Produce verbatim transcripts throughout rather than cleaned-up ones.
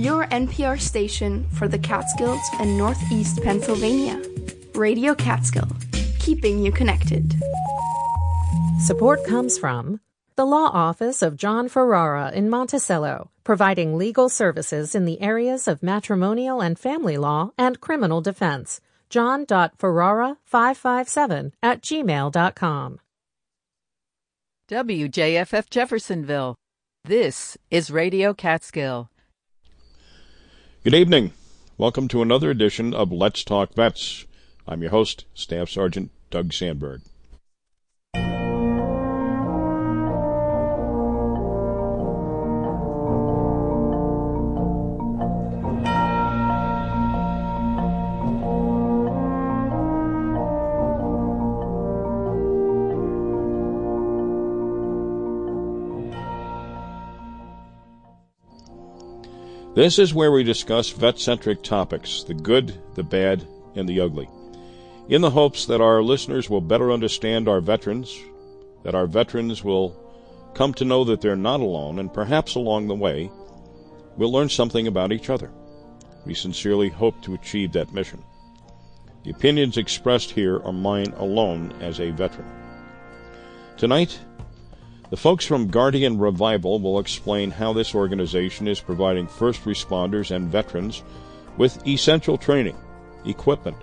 your N P R station for the Catskills and Northeast Pennsylvania. Radio Catskill, keeping you connected. Support comes from the Law Office of John Ferrara in Monticello, providing legal services in the areas of matrimonial and family law and criminal defense. john dot ferrara five five seven at gmail dot com. W J F F Jeffersonville. This is Radio Catskill. Good evening. Welcome to another edition of Let's Talk Vets. I'm your host, Staff Sergeant Doug Sandberg. This is where we discuss vet-centric topics, the good, the bad, and the ugly, in the hopes that our listeners will better understand our veterans, that our veterans will come to know that they're not alone, and perhaps along the way, we'll learn something about each other. We sincerely hope to achieve that mission. The opinions expressed here are mine alone as a veteran. Tonight, the folks from Guardian Revival will explain how this organization is providing first responders and veterans with essential training, equipment,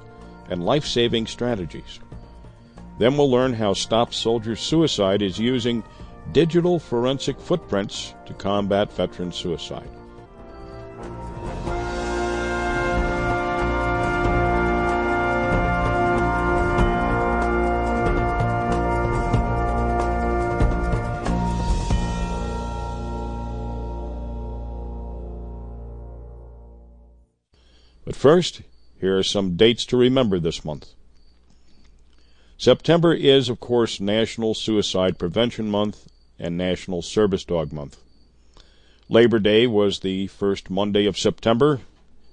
and life-saving strategies. Then we'll learn how Stop Soldier Suicide is using digital forensic footprints to combat veteran suicide. But first, here are some dates to remember this month. September is, of course, National Suicide Prevention Month and National Service Dog Month. Labor Day was the first Monday of September,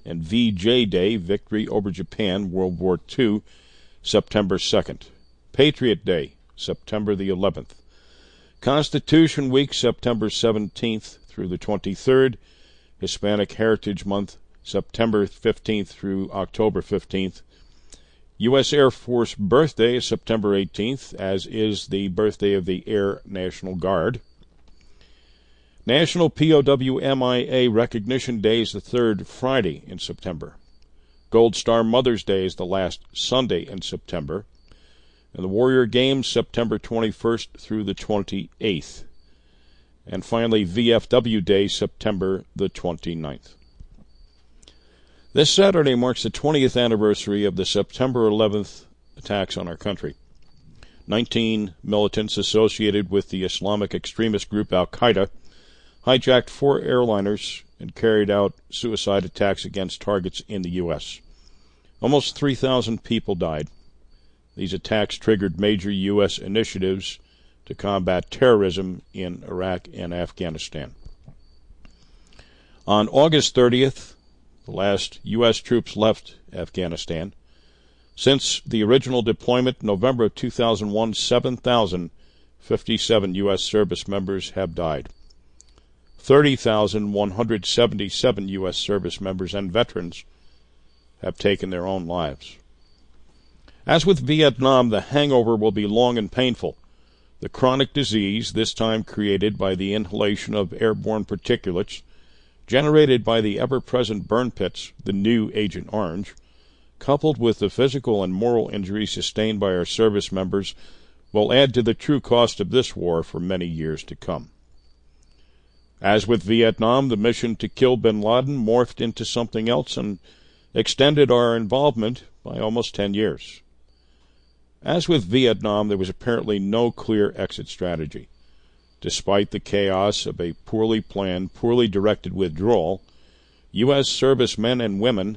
and V J Day, Victory over Japan, World War Two, September second. Patriot Day, September the eleventh. Constitution Week, September seventeenth through the twenty-third. Hispanic Heritage Month, September fifteenth through October fifteenth. U S Air Force birthday is September eighteenth, as is the birthday of the Air National Guard. National P O W M I A Recognition Day is the third Friday in September. Gold Star Mother's Day is the last Sunday in September. And the Warrior Games, September twenty-first through the twenty-eighth. And finally, V F W Day, September the twenty-ninth. This Saturday marks the twentieth anniversary of the September eleventh attacks on our country. Nineteen militants associated with the Islamic extremist group Al-Qaeda hijacked four airliners and carried out suicide attacks against targets in the U S Almost three thousand people died. These attacks triggered major U S initiatives to combat terrorism in Iraq and Afghanistan. On August thirtieth, the last U S troops left Afghanistan. Since the original deployment, November of two thousand one, seven thousand fifty-seven U S service members have died. thirty thousand one hundred seventy-seven U S service members and veterans have taken their own lives. As with Vietnam, the hangover will be long and painful. The chronic disease, this time created by the inhalation of airborne particulates, generated by the ever-present burn pits, the new Agent Orange, coupled with the physical and moral injuries sustained by our service members, will add to the true cost of this war for many years to come. As with Vietnam, the mission to kill bin Laden morphed into something else and extended our involvement by almost ten years. As with Vietnam, there was apparently no clear exit strategy. Despite the chaos of a poorly planned, poorly directed withdrawal, U S servicemen and women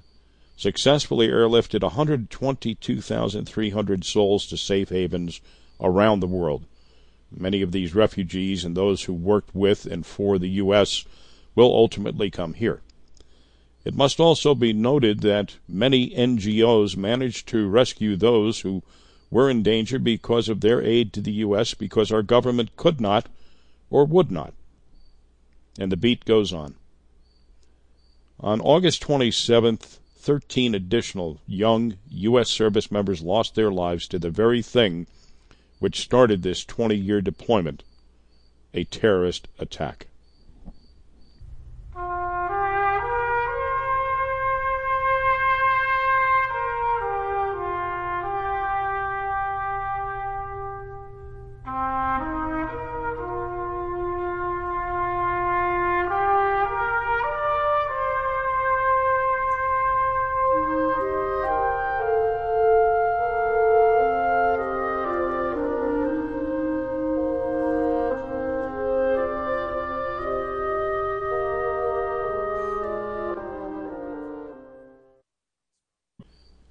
successfully airlifted one hundred twenty-two thousand three hundred souls to safe havens around the world. Many of these refugees and those who worked with and for the U S will ultimately come here. It must also be noted that many N G Os managed to rescue those who were in danger because of their aid to the U S, because our government could not, or would not. And the beat goes on. On August twenty-seventh, thirteen additional young U S service members lost their lives to the very thing which started this twenty-year deployment, a terrorist attack.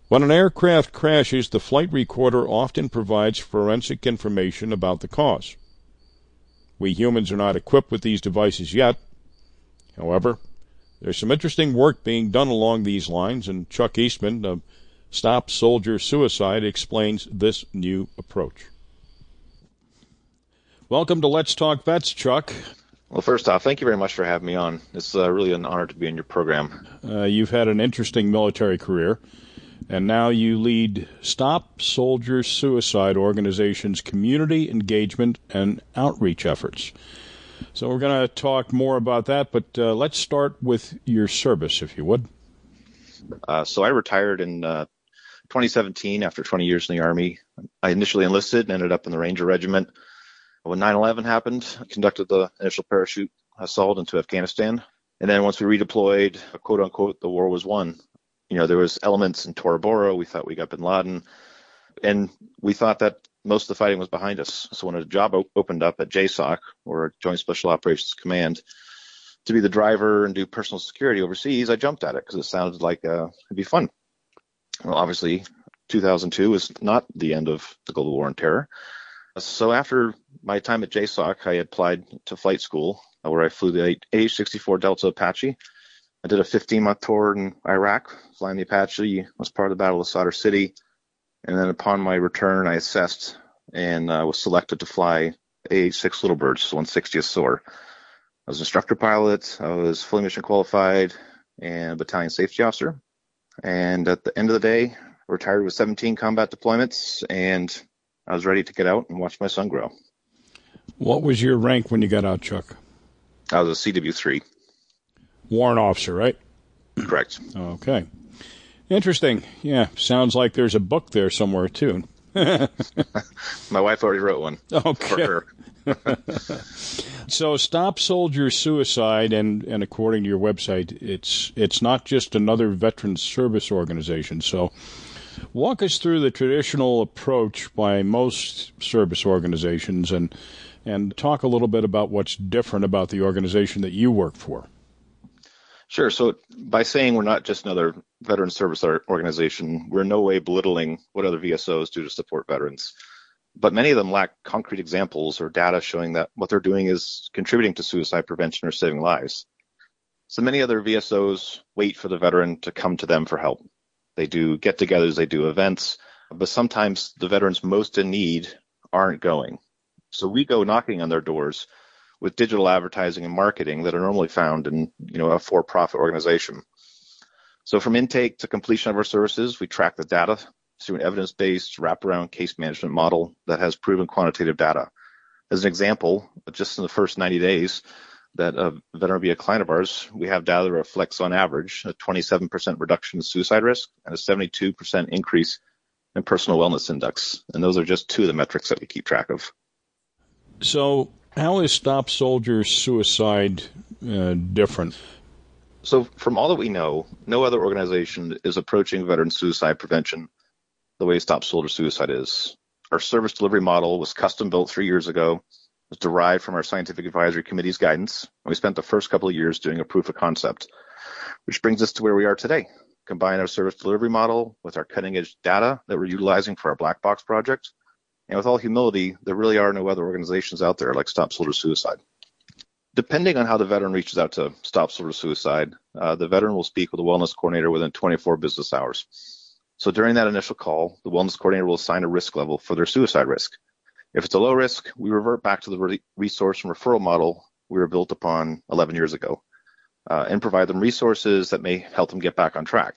When an aircraft crashes, the flight recorder often provides forensic information about the cause. We humans are not equipped with these devices yet. However, there's some interesting work being done along these lines, and Chuck Eastman of Stop Soldier Suicide explains this new approach. Welcome to Let's Talk Vets, Chuck. Well, first off, thank you very much for having me on. It's uh, really an honor to be in your program. Uh, you've had an interesting military career. And now you lead Stop Soldier Suicide Organization's community engagement and outreach efforts. So we're going to talk more about that, but uh, let's start with your service, if you would. Uh, so I retired in uh, twenty seventeen after twenty years in the Army. I initially enlisted and ended up in the Ranger Regiment. When nine eleven happened, I conducted the initial parachute assault into Afghanistan. And then once we redeployed, quote unquote, the war was won. You know, there was elements in Tora Bora. We thought we got bin Laden, and we thought that most of the fighting was behind us. So when a job op- opened up at J SOC, or Joint Special Operations Command, to be the driver and do personal security overseas, I jumped at it because it sounded like uh, it'd be fun. Well, obviously, two thousand two was not the end of the global war on terror. So after my time at J SOC, I applied to flight school, where I flew the A H sixty-four Delta Apache. I did a fifteen-month tour in Iraq, flying the Apache, was part of the Battle of Sadr City, and then upon my return, I assessed and uh, was selected to fly A H six Little Birds, one sixtieth SOAR. I was an instructor pilot, I was fully mission qualified, and a battalion safety officer, and at the end of the day, I retired with seventeen combat deployments, and I was ready to get out and watch my son grow. What was your rank when you got out, Chuck? I was a C W three. Warrant officer, right? Correct. Okay. Interesting. Yeah, sounds like there's a book there somewhere, too. My wife already wrote one. Okay. For her. So Stop Soldier Suicide, and, and according to your website, it's it's not just another veteran service organization. So walk us through the traditional approach by most service organizations and and talk a little bit about what's different about the organization that you work for. Sure. So by saying we're not just another veteran service organization, we're in no way belittling what other V S Os do to support veterans. But many of them lack concrete examples or data showing that what they're doing is contributing to suicide prevention or saving lives. So many other V S Os wait for the veteran to come to them for help. They do get-togethers, they do events, but sometimes the veterans most in need aren't going. So we go knocking on their doors with digital advertising and marketing that are normally found in, you know, a for-profit organization. So from intake to completion of our services, we track the data through an evidence-based wraparound case management model that has proven quantitative data. As an example, just in the first ninety days that a veteran will be a client of ours, we have data that reflects on average a twenty-seven percent reduction in suicide risk and a seventy-two percent increase in personal wellness index. And those are just two of the metrics that we keep track of. So how is Stop Soldier Suicide uh, different? So from all that we know, no other organization is approaching veteran suicide prevention the way Stop Soldier Suicide is. Our service delivery model was custom-built three years ago. It was derived from our scientific advisory committee's guidance, and we spent the first couple of years doing a proof of concept, which brings us to where we are today. Combine our service delivery model with our cutting-edge data that we're utilizing for our black box project. And with all humility, there really are no other organizations out there like Stop Soldier Suicide. Depending on how the veteran reaches out to Stop Soldier Suicide, uh, the veteran will speak with a wellness coordinator within twenty-four business hours. So during that initial call, the wellness coordinator will assign a risk level for their suicide risk. If it's a low risk, we revert back to the re- resource and referral model we were built upon eleven years ago. uh, and provide them resources that may help them get back on track.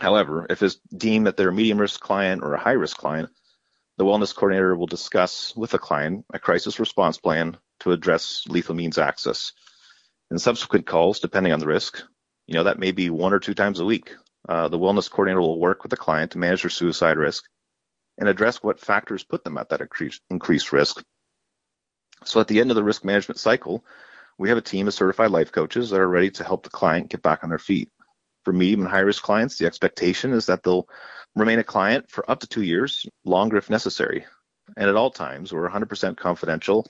However, if it's deemed that they're a medium-risk client or a high-risk client, the wellness coordinator will discuss with the client a crisis response plan to address lethal means access. In subsequent calls, depending on the risk, you know, that may be one or two times a week. Uh, the wellness coordinator will work with the client to manage their suicide risk and address what factors put them at that increase, increased risk. So at the end of the risk management cycle, we have a team of certified life coaches that are ready to help the client get back on their feet. For medium and high-risk clients, the expectation is that they'll remain a client for up to two years, longer if necessary. And at all times, we're one hundred percent confidential,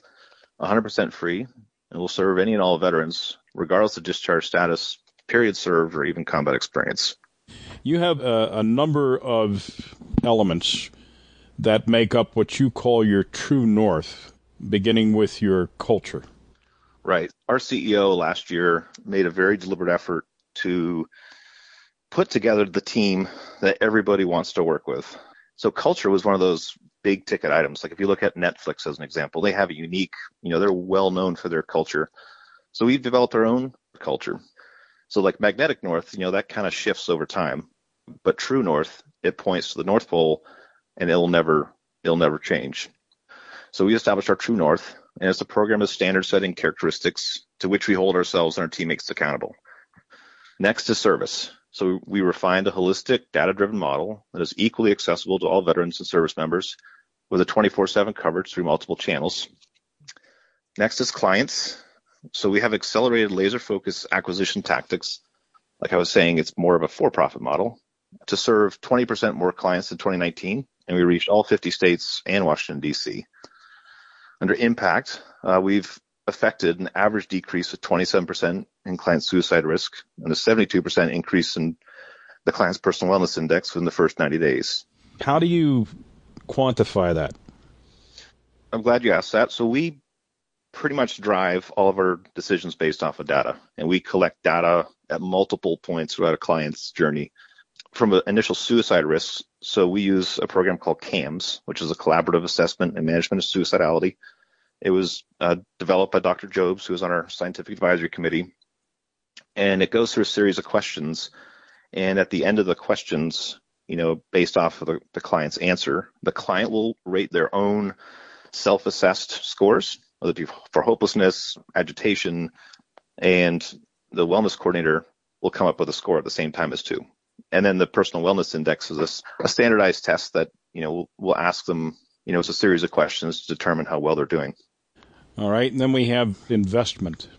one hundred percent free, and will serve any and all veterans, regardless of discharge status, period served, or even combat experience. You have a, a number of elements that make up what you call your true north, beginning with your culture. Right. Our C E O last year made a very deliberate effort to put together the team that everybody wants to work with. So culture was one of those big ticket items. Like if you look at Netflix as an example, they have a unique, you know, they're well known for their culture. So we've developed our own culture. So like Magnetic North, you know, that kind of shifts over time. But True North, it points to the North Pole and it'll never, it'll never change. So we established our True North, and it's a program of standard setting characteristics to which we hold ourselves and our teammates accountable. Next is service. So we refined a holistic, data-driven model that is equally accessible to all veterans and service members with a twenty-four seven coverage through multiple channels. Next is clients. So we have accelerated laser-focused acquisition tactics. Like I was saying, it's more of a for-profit model to serve twenty percent more clients in twenty nineteen, and we reached all fifty states and Washington, D C Under impact, uh, we've affected an average decrease of twenty-seven percent in client suicide risk and a seventy-two percent increase in the client's personal wellness index within the first ninety days. How do you quantify that? I'm glad you asked that. So we pretty much drive all of our decisions based off of data, and we collect data at multiple points throughout a client's journey from an initial suicide risk. So we use a program called CAMS, which is a collaborative assessment and management of suicidality. It was uh, developed by Doctor Jobes, who was on our scientific advisory committee. And it goes through a series of questions. And at the end of the questions, you know, based off of the, the client's answer, the client will rate their own self-assessed scores, whether it be for hopelessness, agitation, and the wellness coordinator will come up with a score at the same time as two. And then the personal wellness index is a, a standardized test that, you know, we'll, we'll ask them, you know, it's a series of questions to determine how well they're doing. All right. And then we have investment.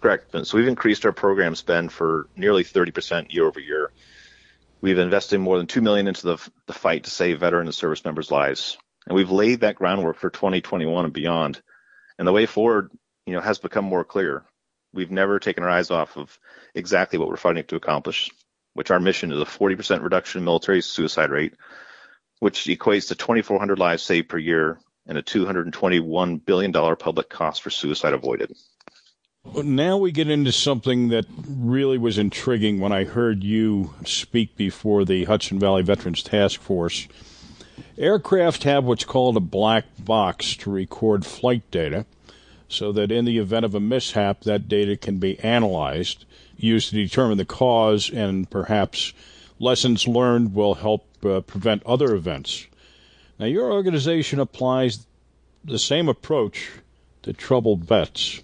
Correct. So we've increased our program spend for nearly thirty percent year over year. We've invested more than two million dollars into the, the fight to save veteran and service members' lives. And we've laid that groundwork for twenty twenty-one and beyond. And the way forward, you know, has become more clear. We've never taken our eyes off of exactly what we're fighting to accomplish, which our mission is a forty percent reduction in military suicide rate, which equates to twenty-four hundred lives saved per year and a two hundred twenty-one billion dollars public cost for suicide avoided. Well, now we get into something that really was intriguing when I heard you speak before the Hudson Valley Veterans Task Force. Aircraft have what's called a black box to record flight data so that in the event of a mishap, that data can be analyzed, used to determine the cause, and perhaps lessons learned will help uh, prevent other events. Now, your organization applies the same approach to troubled vets,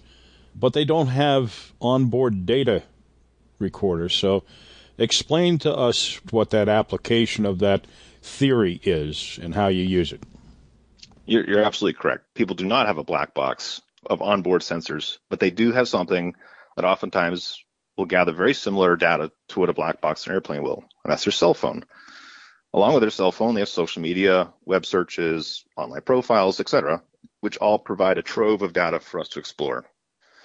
but they don't have onboard data recorders. So explain to us what that application of that theory is and how you use it. You're, you're absolutely correct. People do not have a black box of onboard sensors, but they do have something that oftentimes will gather very similar data to what a black box in an airplane will, and that's their cell phone. Along with their cell phone, they have social media, web searches, online profiles, et cetera, which all provide a trove of data for us to explore.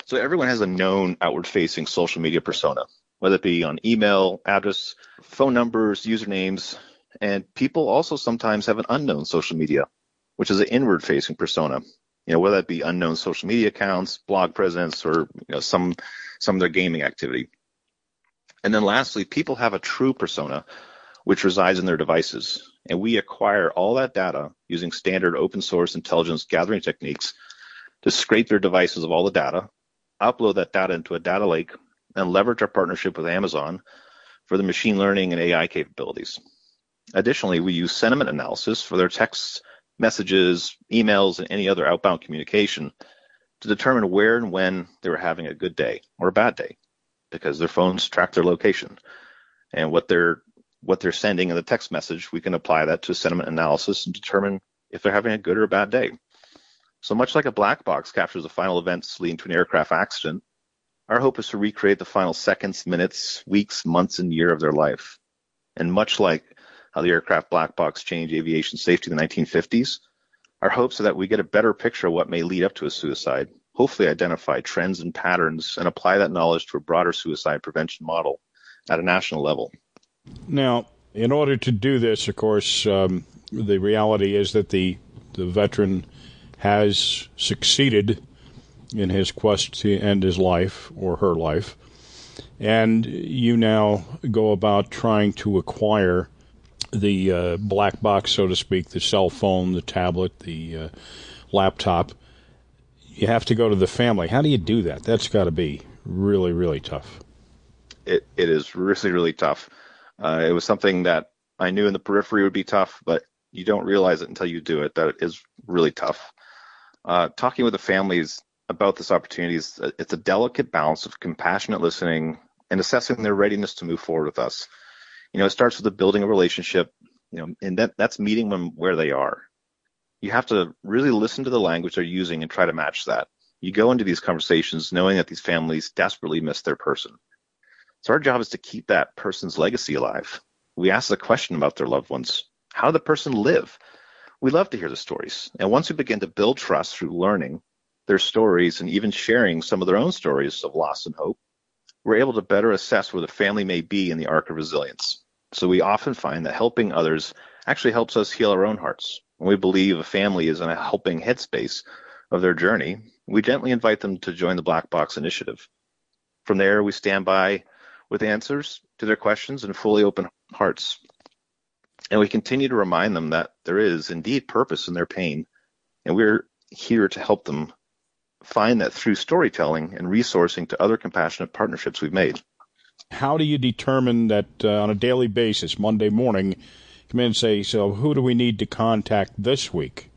So everyone has a known outward-facing social media persona, whether it be on email, address, phone numbers, usernames, and people also sometimes have an unknown social media, which is an inward-facing persona. You know, whether that be unknown social media accounts, blog presence, or you know, some some of their gaming activity. And then lastly, people have a true persona, which resides in their devices. And we acquire all that data using standard open source intelligence gathering techniques to scrape their devices of all the data, upload that data into a data lake, and leverage our partnership with Amazon for the machine learning and A I capabilities. Additionally, we use sentiment analysis for their texts, messages, emails, and any other outbound communication to determine where and when they were having a good day or a bad day, because their phones track their location and what they're what they're sending in the text message. We can apply that to sentiment analysis and determine if they're having a good or a bad day. So much like a black box captures the final events leading to an aircraft accident, our hope is to recreate the final seconds, minutes, weeks, months, and year of their life. And much like how the aircraft black box changed aviation safety in the nineteen fifties, our hopes are that we get a better picture of what may lead up to a suicide, hopefully identify trends and patterns, and apply that knowledge to a broader suicide prevention model at a national level. Now, in order to do this, of course, um, the reality is that the, the veteran has succeeded in his quest to end his life or her life, and you now go about trying to acquire the uh, black box, so to speak, the cell phone, the tablet, the uh, laptop. You have to go to the family. How do you do that? That's got to be really, really tough. It It is really, really tough. Uh, it was something that I knew in the periphery would be tough, but you don't realize it until you do it, that it is really tough. Uh, talking with the families about this opportunity, is it's a delicate balance of compassionate listening and assessing their readiness to move forward with us. You know, it starts with the building a relationship, you know, and that, that's meeting them where they are. You have to really listen to the language they're using and try to match that. You go into these conversations knowing that these families desperately miss their person. So our job is to keep that person's legacy alive. We ask the question about their loved ones. How did the person live? We love to hear the stories. And once we begin to build trust through learning their stories and even sharing some of their own stories of loss and hope, we're able to better assess where the family may be in the arc of resilience. So we often find that helping others actually helps us heal our own hearts. When we believe a family is in a helping headspace of their journey, we gently invite them to join the Black Box Initiative. From there, we stand by with answers to their questions and fully open hearts. And we continue to remind them that there is indeed purpose in their pain, and we're here to help them find that through storytelling and resourcing to other compassionate partnerships we've made. How do you determine that uh, on a daily basis, Monday morning, come in and say, so who do we need to contact this week?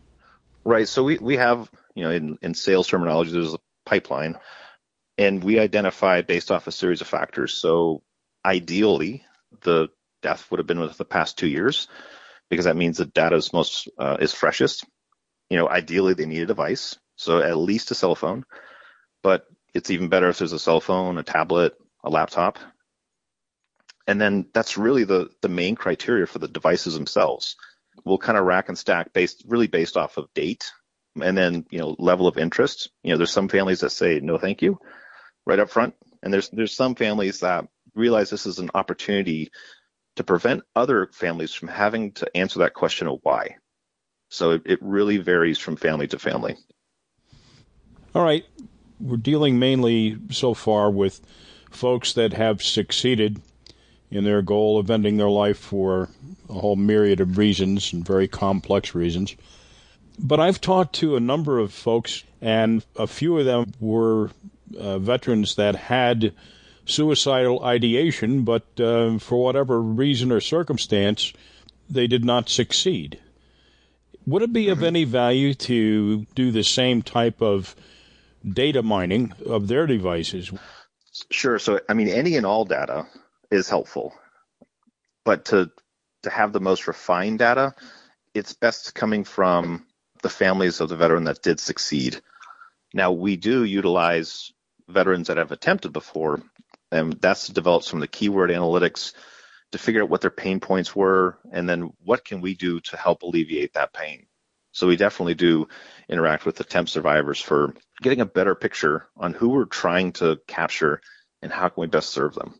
Right. So we, we have, you know, in, in sales terminology, there's a pipeline, and we identify based off a series of factors. So ideally, the death would have been within the past two years, because that means the data is most uh, is freshest. You know, ideally, they need a device. So at least a cell phone, but it's even better if there's a cell phone, a tablet, a laptop. And then that's really the, the main criteria for the devices themselves. We'll kind of rack and stack based really based off of date and then, you know, level of interest. You know, there's some families that say, no, thank you, right up front. And there's, there's some families that realize this is an opportunity to prevent other families from having to answer that question of why. So it, it really varies from family to family. All right, we're dealing mainly so far with folks that have succeeded in their goal of ending their life for a whole myriad of reasons and very complex reasons. But I've talked to a number of folks, and a few of them were uh, veterans that had suicidal ideation, but uh, for whatever reason or circumstance, they did not succeed. Would it be of any value to do the same type of data mining of their devices? Sure. So, I mean, any and all data is helpful, but to to have the most refined data, it's best coming from the families of the veteran that did succeed. Now, we do utilize veterans that have attempted before, and that's developed from the keyword analytics to figure out what their pain points were, and then what can we do to help alleviate that pain. So we definitely do interact with attempt survivors for getting a better picture on who we're trying to capture and how can we best serve them.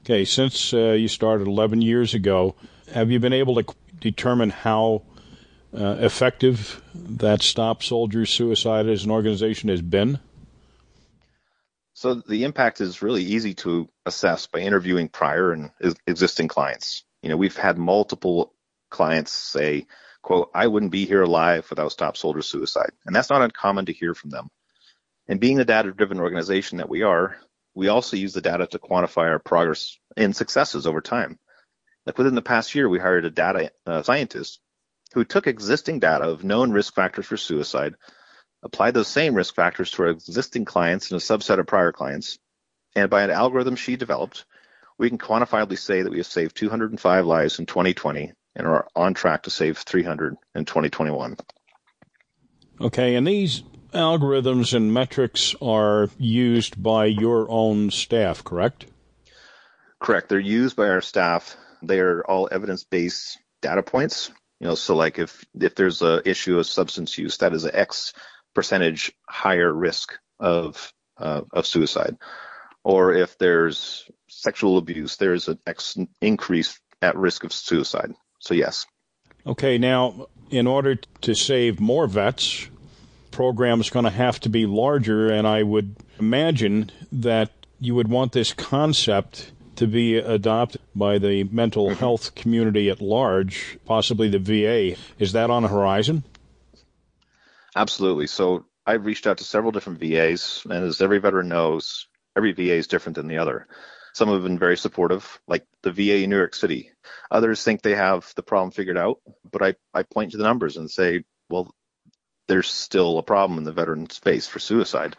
Okay, since uh, you started eleven years ago, have you been able to determine how uh, effective that Stop Soldier Suicide as an organization has been? So the impact is really easy to assess by interviewing prior and existing clients. You know, we've had multiple clients say, quote, I wouldn't be here alive without Stop Soldier Suicide. And that's not uncommon to hear from them. And being the data-driven organization that we are, We also use the data to quantify our progress and successes over time. Like within the past year, we hired a data uh, scientist who took existing data of known risk factors for suicide, applied those same risk factors to our existing clients and a subset of prior clients, and by an algorithm she developed, we can quantifiably say that we have saved two hundred five lives in twenty twenty and are on track to save three hundred in twenty twenty-one. Okay, and these algorithms and metrics are used by your own staff, correct? Correct. They're used by our staff. They are all evidence-based data points. You know, so like if, if there's an issue of substance use, that is an X percentage higher risk of uh, of suicide. Or if there's sexual abuse, there's an X increase at risk of suicide. So yes. Okay. Now, in order to save more vets, program's going to have to be larger, and I would imagine that you would want this concept to be adopted by the mental health community at large, possibly the V A. Is that on the horizon? Absolutely. So I've reached out to several different V As, and as every veteran knows, every V A is different than the other. Some have been very supportive, like the V A in New York City. Others think they have the problem figured out, but I, I point to the numbers and say, well, there's still a problem in the veteran space for suicide.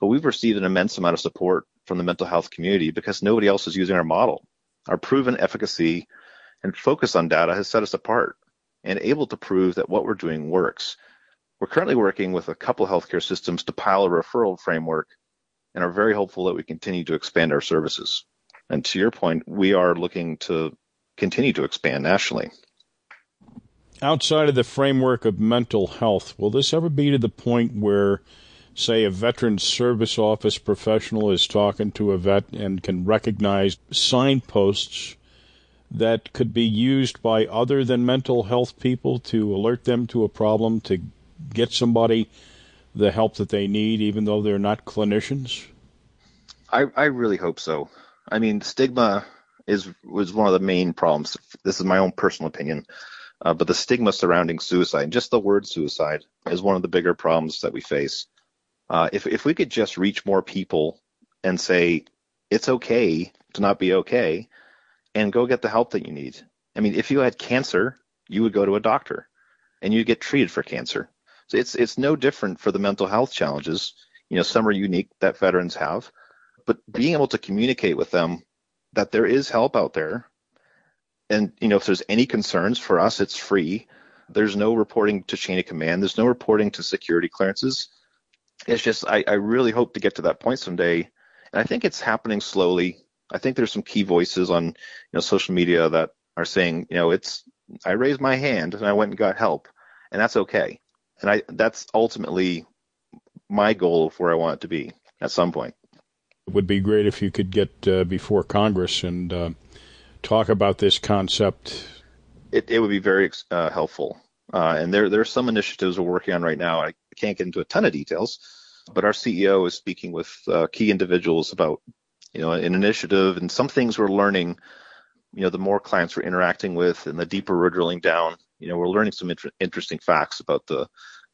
But we've received an immense amount of support from the mental health community because nobody else is using our model. Our proven efficacy and focus on data has set us apart and able to prove that what we're doing works. We're currently working with a couple healthcare systems to pilot a referral framework and are very hopeful that we continue to expand our services. And to your point, we are looking to continue to expand nationally. Outside of the framework of mental health, will this ever be to the point where, say, a veteran service office professional is talking to a vet and can recognize signposts that could be used by other than mental health people to alert them to a problem, to get somebody the help that they need, even though they're not clinicians? I, I really hope so. I mean, stigma is was one of the main problems. This is my own personal opinion. Uh, but the stigma surrounding suicide, just the word suicide, is one of the bigger problems that we face. Uh, if if we could just reach more people and say, it's okay to not be okay, and go get the help that you need. I mean, if you had cancer, you would go to a doctor, and you'd get treated for cancer. So it's it's no different for the mental health challenges. You know, some are unique that veterans have, but being able to communicate with them that there is help out there. And, you know, if there's any concerns for us, it's free. There's no reporting to chain of command. There's no reporting to security clearances. It's just I, I really hope to get to that point someday. And I think it's happening slowly. I think there's some key voices on, you know, social media that are saying, you know, it's I raised my hand and I went and got help. And that's OK. And I that's ultimately my goal of where I want it to be at some point. It would be great if you could get uh, before Congress and uh... talk about this concept. It, it would be very uh, helpful. Uh, and there, there are some initiatives we're working on right now. I can't get into a ton of details, but our C E O is speaking with uh, key individuals about, you know, an initiative and some things we're learning. You know, the more clients we're interacting with and the deeper we're drilling down, you know, we're learning some inter- interesting facts about the,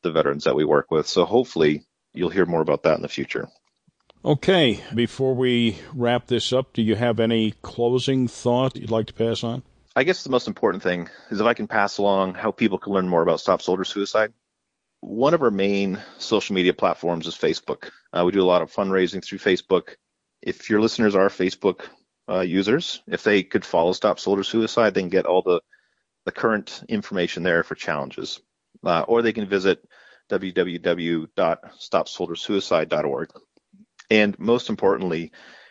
the veterans that we work with. So hopefully you'll hear more about that in the future. Okay, before we wrap this up, do you have any closing thought you'd like to pass on? I guess the most important thing is if I can pass along how people can learn more about Stop Soldier Suicide. One of our main social media platforms is Facebook. Uh, we do a lot of fundraising through Facebook. If your listeners are Facebook uh, users, if they could follow Stop Soldier Suicide, they can get all the, the current information there for challenges. Uh, or they can visit w w w dot stop soldier suicide dot org. And most importantly,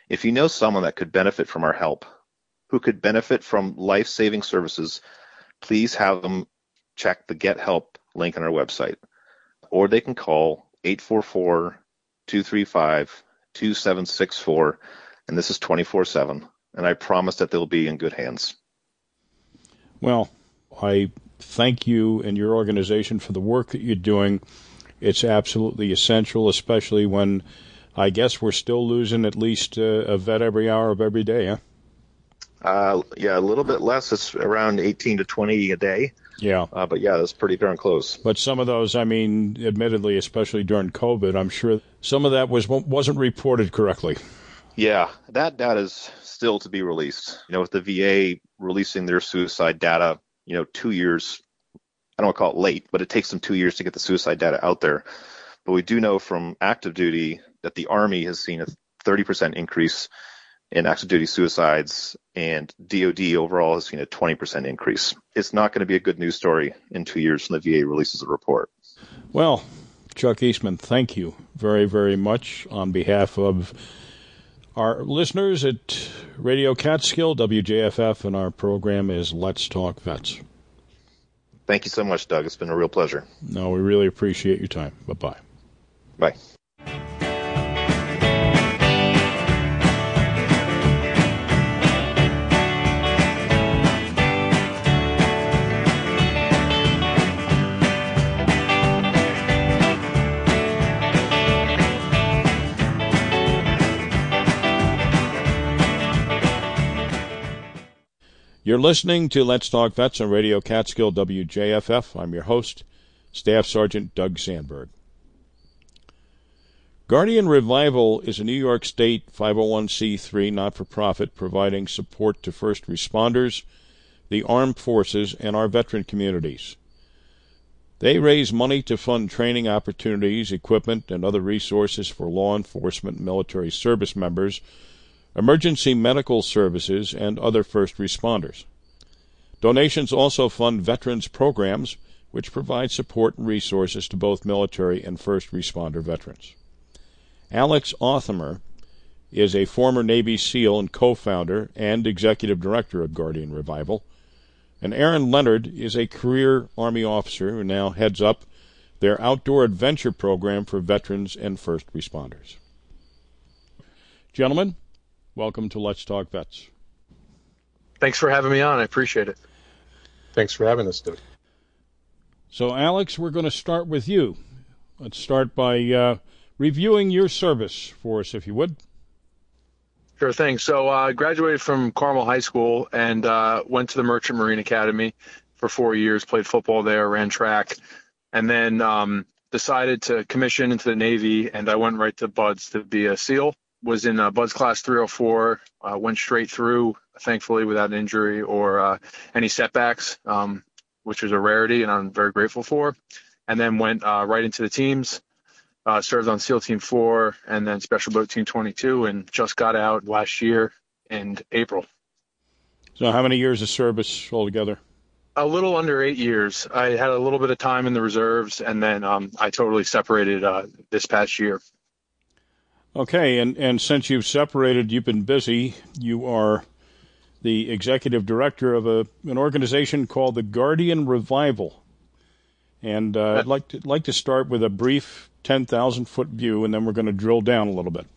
if you know someone that could benefit from our help, who could benefit from life-saving services, please have them check the Get Help link on our website. Or they can call eight four four, two three five, two seven six four, and this is twenty-four seven. And I promise that they'll be in good hands. Well, I thank you and your organization for the work that you're doing. It's absolutely essential, especially when I guess we're still losing at least uh, a vet every hour of every day, huh? Uh, yeah, a little bit less. It's around eighteen to twenty a day. Yeah. Uh, but, yeah, that's pretty darn close. But some of those, I mean, admittedly, especially during COVID, I'm sure some of that was, wasn't reported correctly. Yeah, that data is still to be released. You know, with the V A releasing their suicide data, you know, two years, I don't want to call it late, but it takes them two years to get the suicide data out there. But we do know from active duty that the Army has seen a thirty percent increase in active duty suicides, and D O D overall has seen a twenty percent increase. It's not going to be a good news story in two years when the V A releases a report. Well, Chuck Eastman, thank you very, very much on behalf of our listeners at Radio Catskill, W J F F, and our program is Let's Talk Vets. Thank you so much, Doug. It's been a real pleasure. No, we really appreciate your time. Bye-bye. Bye. You're listening to Let's Talk Vets on Radio Catskill W J F F. I'm your host, Staff Sergeant Doug Sandberg. Guardian Revival is a New York State five oh one c three not-for-profit providing support to first responders, the armed forces, and our veteran communities. They raise money to fund training opportunities, equipment, and other resources for law enforcement and military service members, emergency medical services, and other first responders. Donations also fund veterans programs, which provide support and resources to both military and first responder veterans. Alex Othmer is a former Navy SEAL and co-founder and executive director of Guardian Revival, and Aaron Leonard is a career Army officer who now heads up their outdoor adventure program for veterans and first responders. Gentlemen, welcome to Let's Talk Vets. Thanks for having me on. I appreciate it. Thanks for having us, Doug. So, Alex, we're going to start with you. Let's start by uh, reviewing your service for us, if you would. Sure thing. So I uh, graduated from Carmel High School and uh, went to the Merchant Marine Academy for four years, played football there, ran track, and then um, decided to commission into the Navy, and I went right to Buds to be a SEAL. Was in uh, Buds Class three oh four, uh, went straight through, thankfully, without an injury or uh, any setbacks, um, which was a rarity and I'm very grateful for. And then went uh, right into the teams, uh, served on SEAL Team four and then Special Boat Team twenty-two, and just got out last year in April. So how many years of service altogether? A little under eight years. I had a little bit of time in the reserves, and then um, I totally separated uh, this past year. Okay, and, and since you've separated, you've been busy. You are the executive director of a an organization called the Guardian Revival. And uh, I'd like to, like to start with a brief ten thousand foot view, and then we're going to drill down a little bit.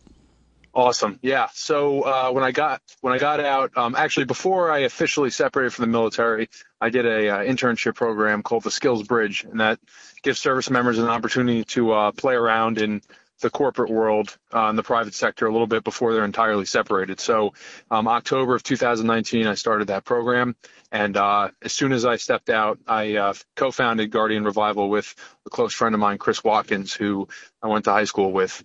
Awesome, yeah. So uh, when I got when I got out, um, actually before I officially separated from the military, I did a uh, internship program called the Skills Bridge, and that gives service members an opportunity to uh, play around in the corporate world uh, and the private sector a little bit before they're entirely separated. So um, October of two thousand nineteen, I started that program. And uh, as soon as I stepped out, I uh, co-founded Guardian Revival with a close friend of mine, Chris Watkins, who I went to high school with.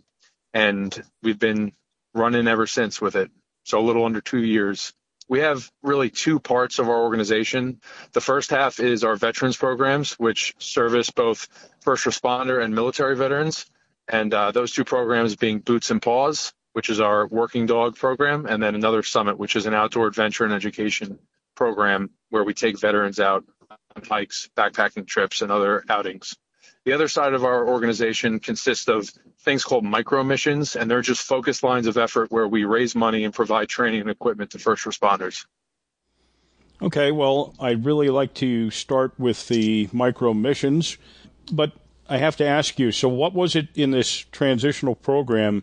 And we've been running ever since with it. So a little under two years. We have really two parts of our organization. The first half is our veterans programs, which service both first responder and military veterans. And uh, those two programs being Boots and Paws, which is our working dog program, and then Another Summit, which is an outdoor adventure and education program where we take veterans out on hikes, backpacking trips, and other outings. The other side of our organization consists of things called micro missions, and they're just focused lines of effort where we raise money and provide training and equipment to first responders. Okay, well, I'd really like to start with the micro missions, but I have to ask you, so what was it in this transitional program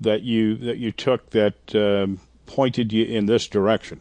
that you that you took that um, pointed you in this direction?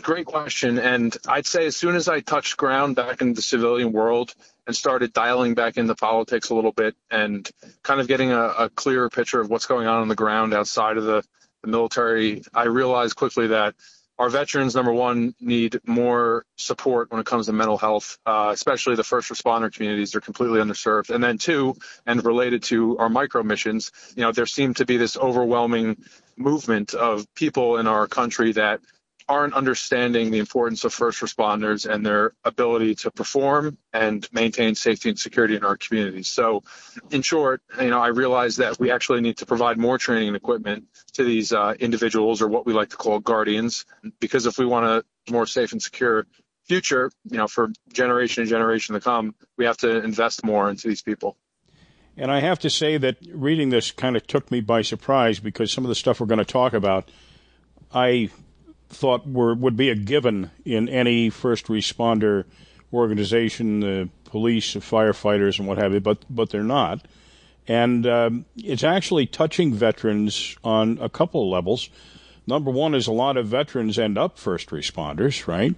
Great question. And I'd say as soon as I touched ground back in the civilian world and started dialing back into politics a little bit and kind of getting a, a clearer picture of what's going on on the ground outside of the, the military, I realized quickly that our veterans, number one, need more support when it comes to mental health, uh, especially the first responder communities. They're completely underserved. And then two, and related to our micro missions, you know, there seemed to be this overwhelming movement of people in our country that aren't understanding the importance of first responders and their ability to perform and maintain safety and security in our communities. So in short, you know, I realize that we actually need to provide more training and equipment to these uh, individuals, or what we like to call guardians, because if we want a more safe and secure future, you know, for generation and generation to come, we have to invest more into these people. And I have to say that reading this kind of took me by surprise, because some of the stuff we're going to talk about, I thought were would be a given in any first responder organization, the police, the firefighters, and what have you, but but they're not. And um, it's actually touching veterans on a couple of levels. Number one is a lot of veterans end up first responders, right?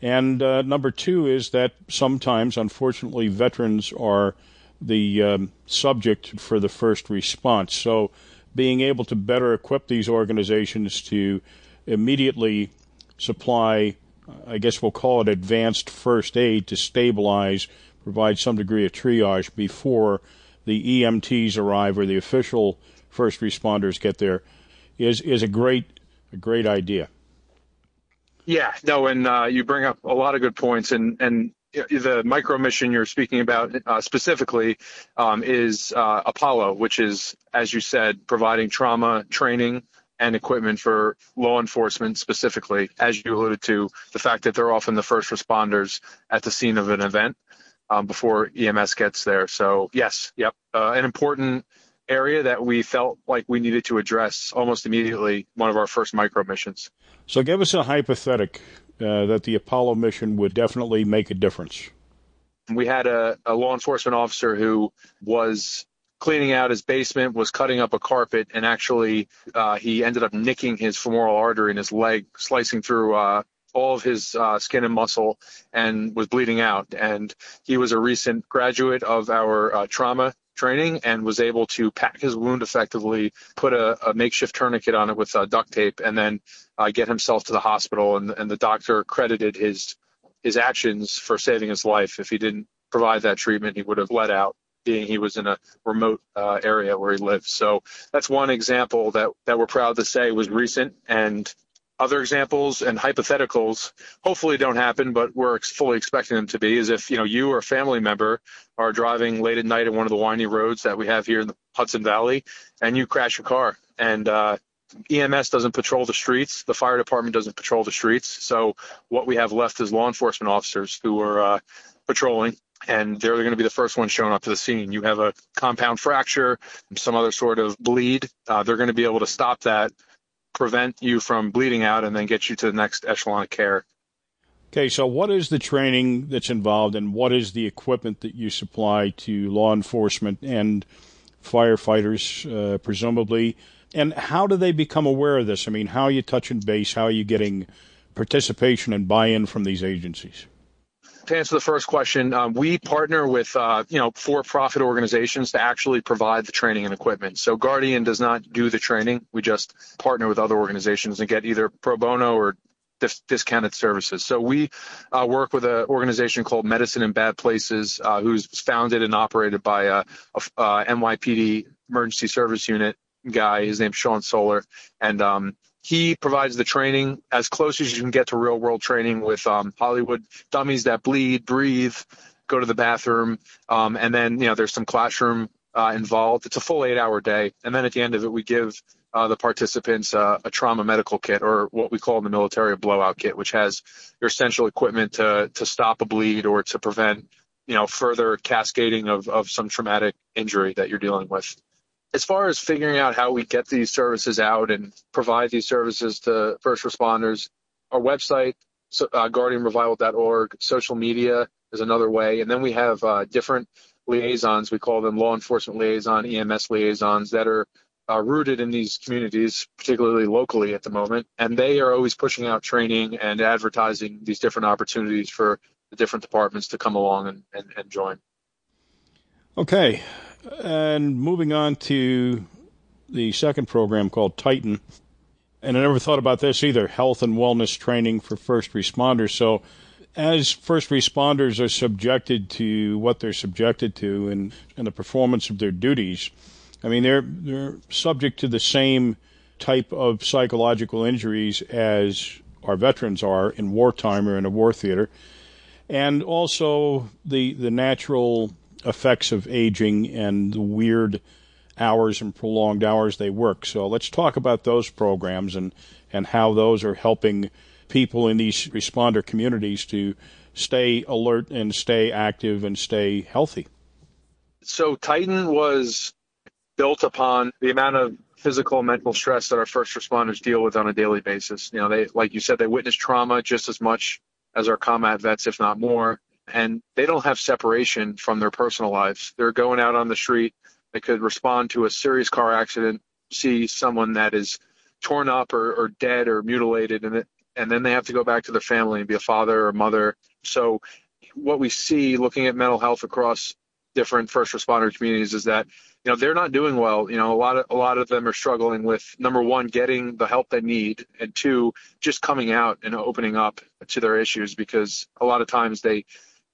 And uh, number two is that sometimes, unfortunately, veterans are the um, subject for the first response. So being able to better equip these organizations to immediately supply, I guess we'll call it advanced first aid, to stabilize, provide some degree of triage before the E M Ts arrive or the official first responders get there, is is a great a great idea. Yeah, no, and uh, you bring up a lot of good points, and and the micro mission you're speaking about uh, specifically um, is uh, Apollo, which is, as you said, providing trauma training and equipment for law enforcement specifically, as you alluded to, the fact that they're often the first responders at the scene of an event um, before E M S gets there. So yes, yep, uh, an important area that we felt like we needed to address almost immediately, one of our first micro missions. So give us a hypothetical uh, that the Apollo mission would definitely make a difference. We had a, a law enforcement officer who was cleaning out his basement, was cutting up a carpet, and actually uh, he ended up nicking his femoral artery in his leg, slicing through uh, all of his uh, skin and muscle, and was bleeding out. And he was a recent graduate of our uh, trauma training and was able to pack his wound effectively, put a, a makeshift tourniquet on it with uh, duct tape, and then uh, get himself to the hospital. And, and the doctor credited his, his actions for saving his life. If he didn't provide that treatment, he would have bled out, being he was in a remote uh, area where he lived. So that's one example that, that we're proud to say was recent, and other examples and hypotheticals hopefully don't happen, but we're ex- fully expecting them to be, is if, you know, you or a family member are driving late at night on one of the windy roads that we have here in the Hudson Valley, and you crash your car, and uh, E M S doesn't patrol the streets, the fire department doesn't patrol the streets. So what we have left is law enforcement officers who are uh, patrolling, and they're going to be the first ones showing up to the scene. You have a compound fracture, some other sort of bleed. Uh, they're going to be able to stop that, prevent you from bleeding out, and then get you to the next echelon of care. Okay, so what is the training that's involved, and what is the equipment that you supply to law enforcement and firefighters, uh, presumably? And how do they become aware of this? I mean, how are you touching base? How are you getting participation and buy-in from these agencies? To answer the first question, um, we partner with, uh, you know, for-profit organizations to actually provide the training and equipment. So Guardian does not do the training. We just partner with other organizations and get either pro bono or dis- discounted services. So we uh, work with an organization called Medicine in Bad Places, uh, who's founded and operated by a, a, a N Y P D emergency service unit guy. His name's Sean Solar. And um he provides the training as close as you can get to real world training with um, Hollywood dummies that bleed, breathe, go to the bathroom. Um, and then, you know, there's some classroom uh, involved. It's a full eight hour day. And then at the end of it, we give uh, the participants uh, a trauma medical kit, or what we call in the military a blowout kit, which has your essential equipment to, to stop a bleed or to prevent, you know, further cascading of, of some traumatic injury that you're dealing with. As far as figuring out how we get these services out and provide these services to first responders, our website, so, uh, guardian revival dot org, social media is another way. And then we have uh, different liaisons. We call them law enforcement liaison, E M S liaisons, that are uh, rooted in these communities, particularly locally at the moment. And they are always pushing out training and advertising these different opportunities for the different departments to come along and, and, and join. Okay. And moving on to the second program called Titan. And I never thought about this either, health and wellness training for first responders. So as first responders are subjected to what they're subjected to and, and the performance of their duties, I mean, they're, they're subject to the same type of psychological injuries as our veterans are in wartime or in a war theater, and also the the natural effects of aging and the weird hours and prolonged hours they work. So let's talk about those programs and, and how those are helping people in these responder communities to stay alert and stay active and stay healthy. So Titan was built upon the amount of physical and mental stress that our first responders deal with on a daily basis. You know, they, like you said, they witness trauma just as much as our combat vets, if not more, and they don't have separation from their personal lives. They're going out on the street. They could respond to a serious car accident, see someone that is torn up or, or dead or mutilated, and, it, and then they have to go back to their family and be a father or mother. So what we see looking at mental health across different first responder communities is that, you know, they're not doing well. You know, a lot of a lot of them are struggling with, number one, getting the help they need, and two, just coming out and opening up to their issues, because a lot of times they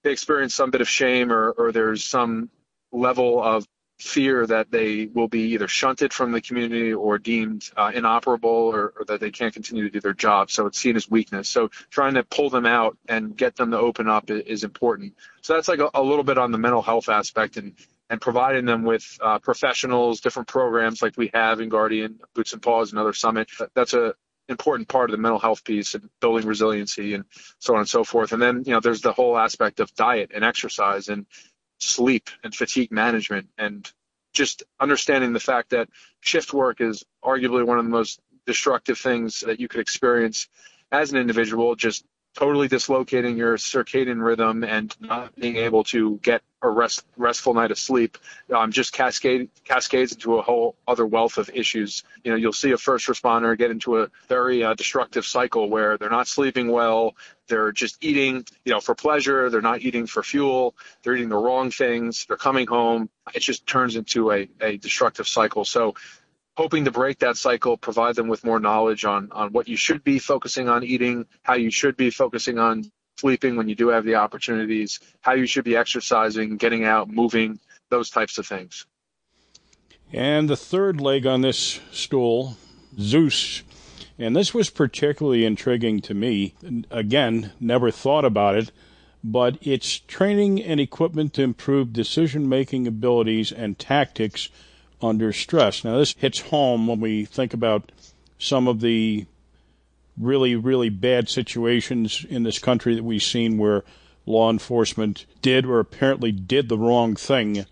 they experience some bit of shame or, or there's some level of fear that they will be either shunted from the community or deemed uh, inoperable or, or that they can't continue to do their job. So it's seen as weakness. So trying to pull them out and get them to open up is, is important. So that's like a, a little bit on the mental health aspect, and, and providing them with uh, professionals, different programs like we have in Guardian, Boots and Paws, Another Summit. That's a important part of the mental health piece and building resiliency and so on and so forth. And then, you know, there's the whole aspect of diet and exercise and sleep and fatigue management, and just understanding the fact that shift work is arguably one of the most destructive things that you could experience as an individual, just totally dislocating your circadian rhythm and not being able to get a rest, restful night of sleep, um, just cascade, cascades into a whole other wealth of issues. You know, you'll see a first responder get into a very uh, destructive cycle where they're not sleeping well, they're just eating, you know, for pleasure, they're not eating for fuel, they're eating the wrong things, they're coming home. It just turns into a, a destructive cycle. So hoping to break that cycle, provide them with more knowledge on, on what you should be focusing on eating, how you should be focusing on sleeping when you do have the opportunities, how you should be exercising, getting out, moving, those types of things. And the third leg on this stool, Zeus. And this was particularly intriguing to me. Again, never thought about it, but it's training and equipment to improve decision-making abilities and tactics under stress. Now, this hits home when we think about some of the really, really bad situations in this country that we've seen where law enforcement did or apparently did the wrong thing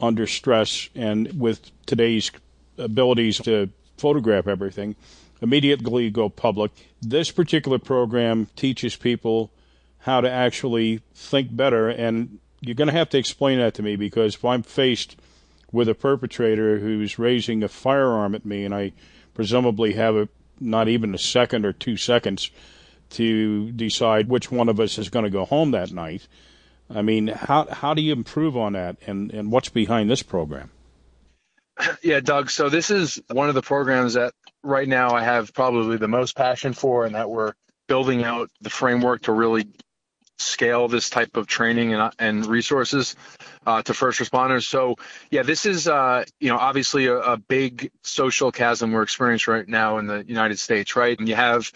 under stress, and with today's abilities to photograph everything, immediately go public. This particular program teaches people how to actually think better, and you're going to have to explain that to me, because if I'm faced with a perpetrator who's raising a firearm at me, and I presumably have a, not even a second or two seconds to decide which one of us is going to go home that night. I mean, how how do you improve on that, and, and what's behind this program? Yeah, Doug, so this is one of the programs that right now I have probably the most passion for, and that we're building out the framework to really scale this type of training and, and resources uh, to first responders. So yeah, this is, uh, you know, obviously a, a big social chasm we're experiencing right now in the United States, right? And you have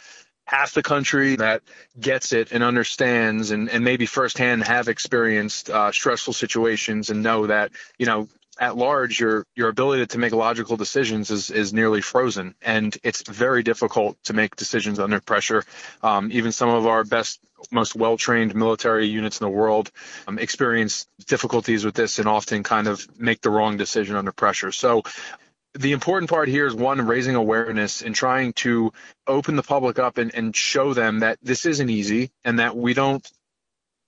half the country that gets it and understands and, and maybe firsthand have experienced uh, stressful situations and know that, you know, at large, your your ability to make logical decisions is, is nearly frozen, and it's very difficult to make decisions under pressure. Um, even some of our best, most well-trained military units in the world um, experience difficulties with this and often kind of make the wrong decision under pressure. So the important part here is, one, raising awareness and trying to open the public up and, and show them that this isn't easy and that we don't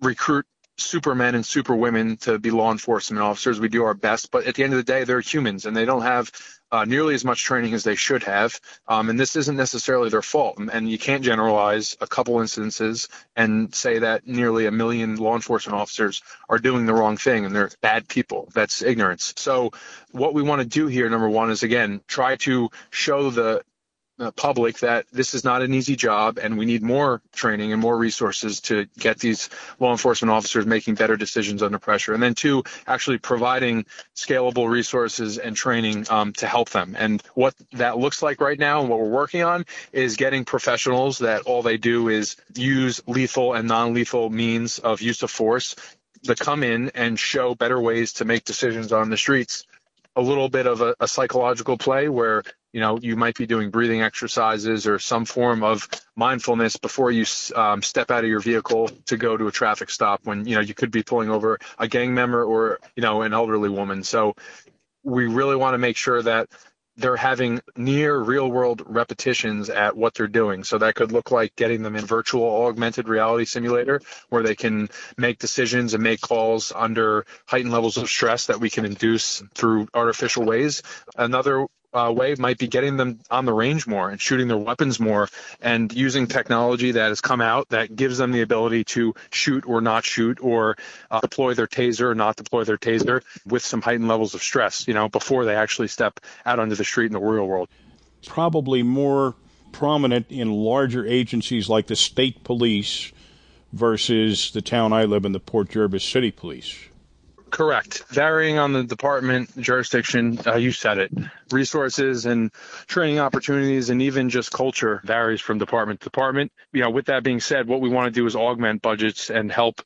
recruit supermen and superwomen to be law enforcement officers. We do our best, but at the end of the day, they're humans and they don't have uh, nearly as much training as they should have. Um, and this isn't necessarily their fault. And you can't generalize a couple instances and say that nearly a million law enforcement officers are doing the wrong thing and they're bad people. That's ignorance. So what we want to do here, number one, is, again, try to show the public that this is not an easy job, and we need more training and more resources to get these law enforcement officers making better decisions under pressure. And then two, actually providing scalable resources and training um, to help them. And what that looks like right now and what we're working on is getting professionals that all they do is use lethal and non-lethal means of use of force to come in and show better ways to make decisions on the streets. A little bit of a, a psychological play where, you know, you might be doing breathing exercises or some form of mindfulness before you um, step out of your vehicle to go to a traffic stop when, you know, you could be pulling over a gang member or, you know, an elderly woman. So we really want to make sure that they're having near real world repetitions at what they're doing. So that could look like getting them in virtual augmented reality simulator where they can make decisions and make calls under heightened levels of stress that we can induce through artificial ways. Another Uh, way might be getting them on the range more and shooting their weapons more and using technology that has come out that gives them the ability to shoot or not shoot or uh, deploy their taser or not deploy their taser with some heightened levels of stress, you know, before they actually step out onto the street in the real world. Probably more prominent in larger agencies like the state police versus the town I live in, the Port Jervis City Police. Correct. Varying on the department, jurisdiction, uh, you said it. Resources and training opportunities and even just culture varies from department to department. You know, with that being said, what we want to do is augment budgets and help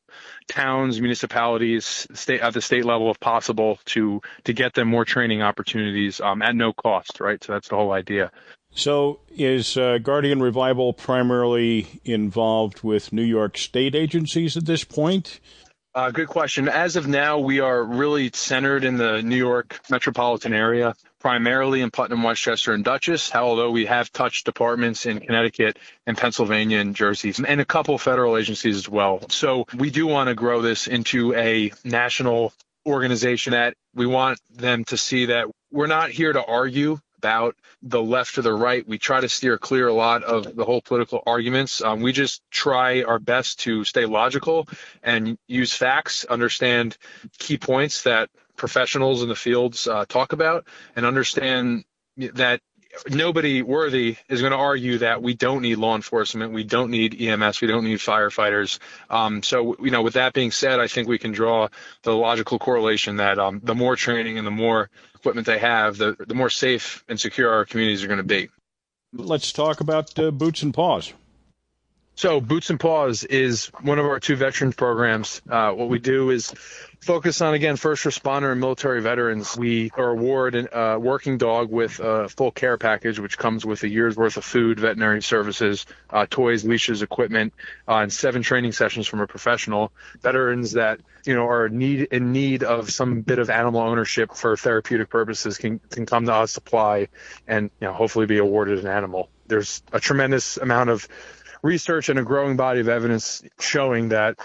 towns, municipalities, state at the state level if possible to to get them more training opportunities um, at no cost, right? So that's the whole idea. So is uh, Guardian Revival primarily involved with New York State agencies at this point? Uh, good question. As of now, we are really centered in the New York metropolitan area, primarily in Putnam, Westchester, and Dutchess, although we have touched departments in Connecticut and Pennsylvania and Jersey, and a couple federal agencies as well. So we do want to grow this into a national organization that we want them to see that we're not here to argue about the left or the right. We try to steer clear a lot of the whole political arguments. Um, we just try our best to stay logical and use facts, understand key points that professionals in the fields uh, talk about, and understand that nobody worthy is going to argue that we don't need law enforcement, we don't need E M S, we don't need firefighters. Um, so, you know, with that being said, I think we can draw the logical correlation that um, the more training and the more equipment they have, the, the more safe and secure our communities are going to be. Let's talk about uh, Boots and Paws. So Boots and Paws is one of our two veterans programs. Uh, what we do is focus on, again, first responder and military veterans. We are award a uh, working dog with a full care package, which comes with a year's worth of food, veterinary services, uh, toys, leashes, equipment, uh, and seven training sessions from a professional. Veterans that you know are need in need of some bit of animal ownership for therapeutic purposes can, can come to us, apply, and you know, hopefully be awarded an animal. There's a tremendous amount of research and a growing body of evidence showing that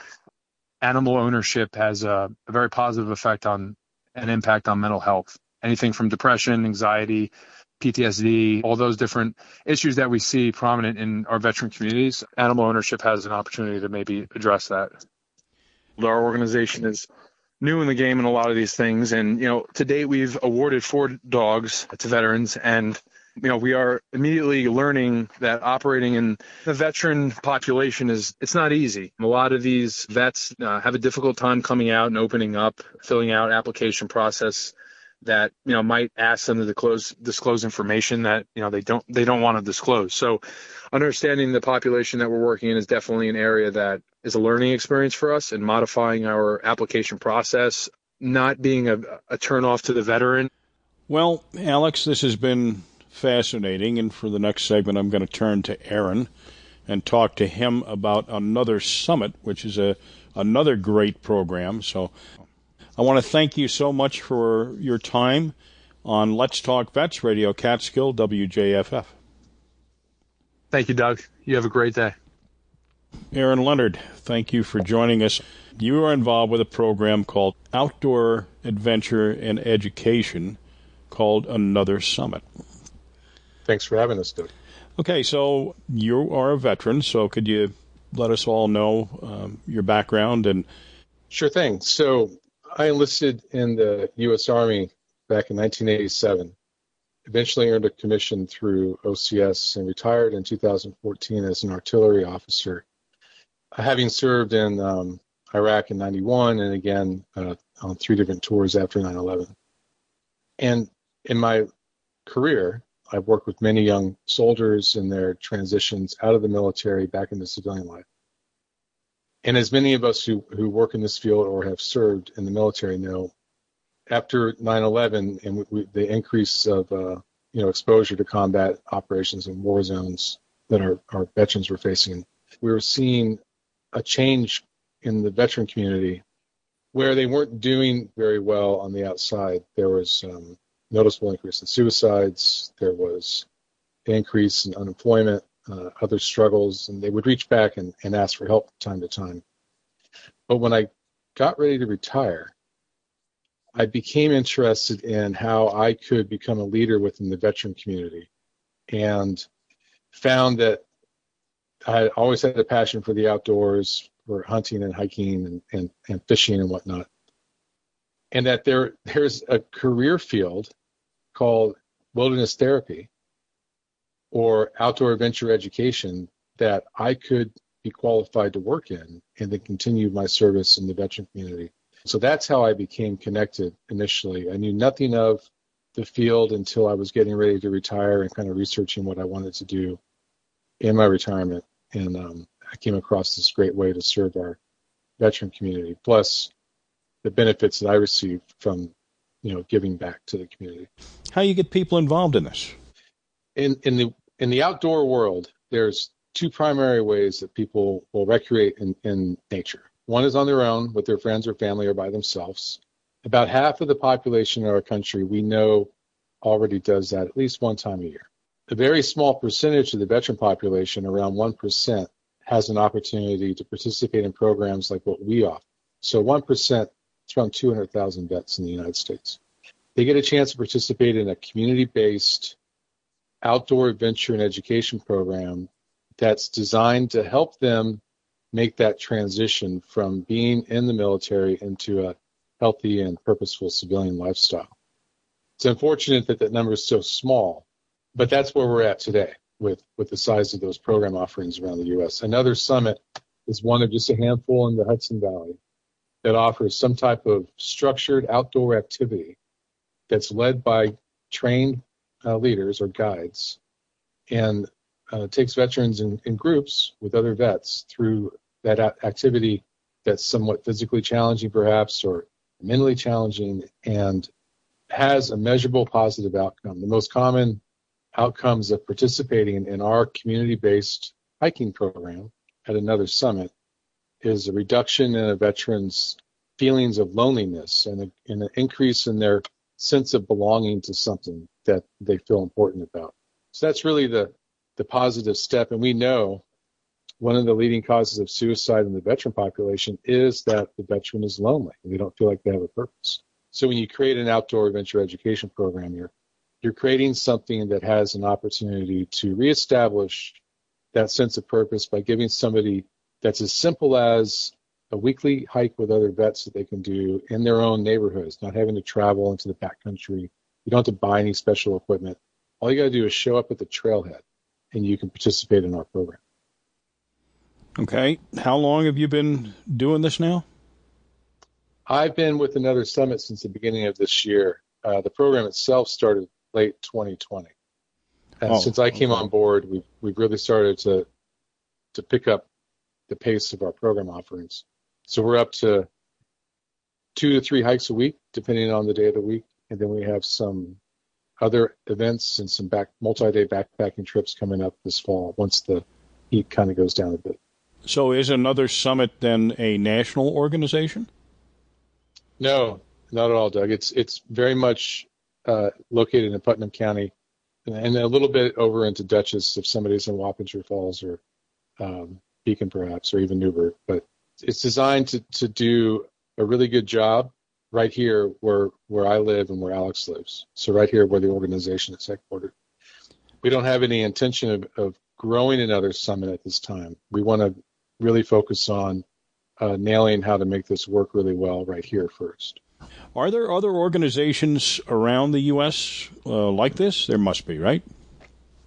animal ownership has a, a very positive effect on an impact on mental health. Anything from depression, anxiety, P T S D, all those different issues that we see prominent in our veteran communities, animal ownership has an opportunity to maybe address that. Our organization is new in the game in a lot of these things. And, you know, to date, we've awarded four dogs to veterans, and you know, we are immediately learning that operating in the veteran population is, it's not easy. A lot of these vets uh, have a difficult time coming out and opening up, filling out application process that, you know, might ask them to disclose, disclose information that, you know, they don't, they don't want to disclose. So understanding the population that we're working in is definitely an area that is a learning experience for us, and modifying our application process, not being a, a turnoff to the veteran. Well, Alex, this has been fascinating, and for the next segment I'm going to turn to Aaron and talk to him about Another Summit, which is a another great program. So I want to thank you so much for your time on Let's Talk Vets, Radio Catskill, W J F F. Thank you, Doug. You have a great day. Aaron Leonard, thank you for joining us. You are involved with a program called Outdoor Adventure and Education called Another Summit. Thanks for having us, Doug. Okay, so you are a veteran, so could you let us all know um, your background? And sure thing. So I enlisted in the U S Army back in nineteen eighty-seven. eventually earned a commission through O C S and retired in two thousand fourteen as an artillery officer, having served in um, Iraq in ninety-one and again uh, on three different tours after nine eleven. And in my career, I've worked with many young soldiers in their transitions out of the military back into civilian life. And as many of us who, who work in this field or have served in the military know, after nine eleven and we, we, the increase of uh, you know exposure to combat operations and war zones that our, our veterans were facing, we were seeing a change in the veteran community where they weren't doing very well on the outside. There was um, noticeable increase in suicides. There was an increase in unemployment, uh, other struggles, and they would reach back and, and ask for help from time to time. But when I got ready to retire, I became interested in how I could become a leader within the veteran community, and found that I always had a passion for the outdoors, for hunting and hiking and, and, and fishing and whatnot. And that there there's a career field called wilderness therapy or outdoor adventure education that I could be qualified to work in and then continue my service in the veteran community. So that's how I became connected initially. I knew nothing of the field until I was getting ready to retire and kind of researching what I wanted to do in my retirement. And um, I came across this great way to serve our veteran community, plus the benefits that I received from, you know, giving back to the community. How do you get people involved in this? In, in the in the outdoor world, there's two primary ways that people will recreate in, in nature. One is on their own with their friends or family or by themselves. About half of the population in our country we know already does that at least one time a year. A very small percentage of the veteran population, around one percent, has an opportunity to participate in programs like what we offer. So one percent is around two hundred thousand vets in the United States. They get a chance to participate in a community-based outdoor adventure and education program that's designed to help them make that transition from being in the military into a healthy and purposeful civilian lifestyle. It's unfortunate that that number is so small, but that's where we're at today with, with the size of those program offerings around the U S. Another Summit is one of just a handful in the Hudson Valley that offers some type of structured outdoor activity that's led by trained uh, leaders or guides, and Uh, takes veterans in, in groups with other vets through that activity that's somewhat physically challenging perhaps or mentally challenging, and has a measurable positive outcome. The most common outcomes of participating in our community-based hiking program at Another Summit is a reduction in a veteran's feelings of loneliness and, a, and an increase in their sense of belonging to something that they feel important about. So that's really the the positive step. And we know one of the leading causes of suicide in the veteran population is that the veteran is lonely and they don't feel like they have a purpose. So when you create an outdoor adventure education program, you're, you're creating something that has an opportunity to reestablish that sense of purpose by giving somebody that's as simple as a weekly hike with other vets that they can do in their own neighborhoods, not having to travel into the backcountry. You don't have to buy any special equipment. All you got to do is show up at the trailhead, and you can participate in our program. Okay. How long have you been doing this now? I've been with Another Summit since the beginning of this year. Uh, the program itself started late twenty twenty. And oh, since I came okay. on board, we've, we've really started to to pick up the pace of our program offerings. So we're up to two to three hikes a week, depending on the day of the week. And then we have some other events and some back multi-day backpacking trips coming up this fall once the heat kind of goes down a bit. So is Another Summit then a national organization? No, not at all, Doug. It's it's very much uh, located in Putnam County and a little bit over into Dutchess if somebody's in Wappinger Falls or um, Beacon perhaps, or even Newburgh. But it's designed to, to do a really good job right here where where I live and where Alex lives. So right here where the organization is headquartered. We don't have any intention of, of growing Another Summit at this time. We want to really focus on uh, nailing how to make this work really well right here first. Are there other organizations around the U S uh, like this? There must be, right?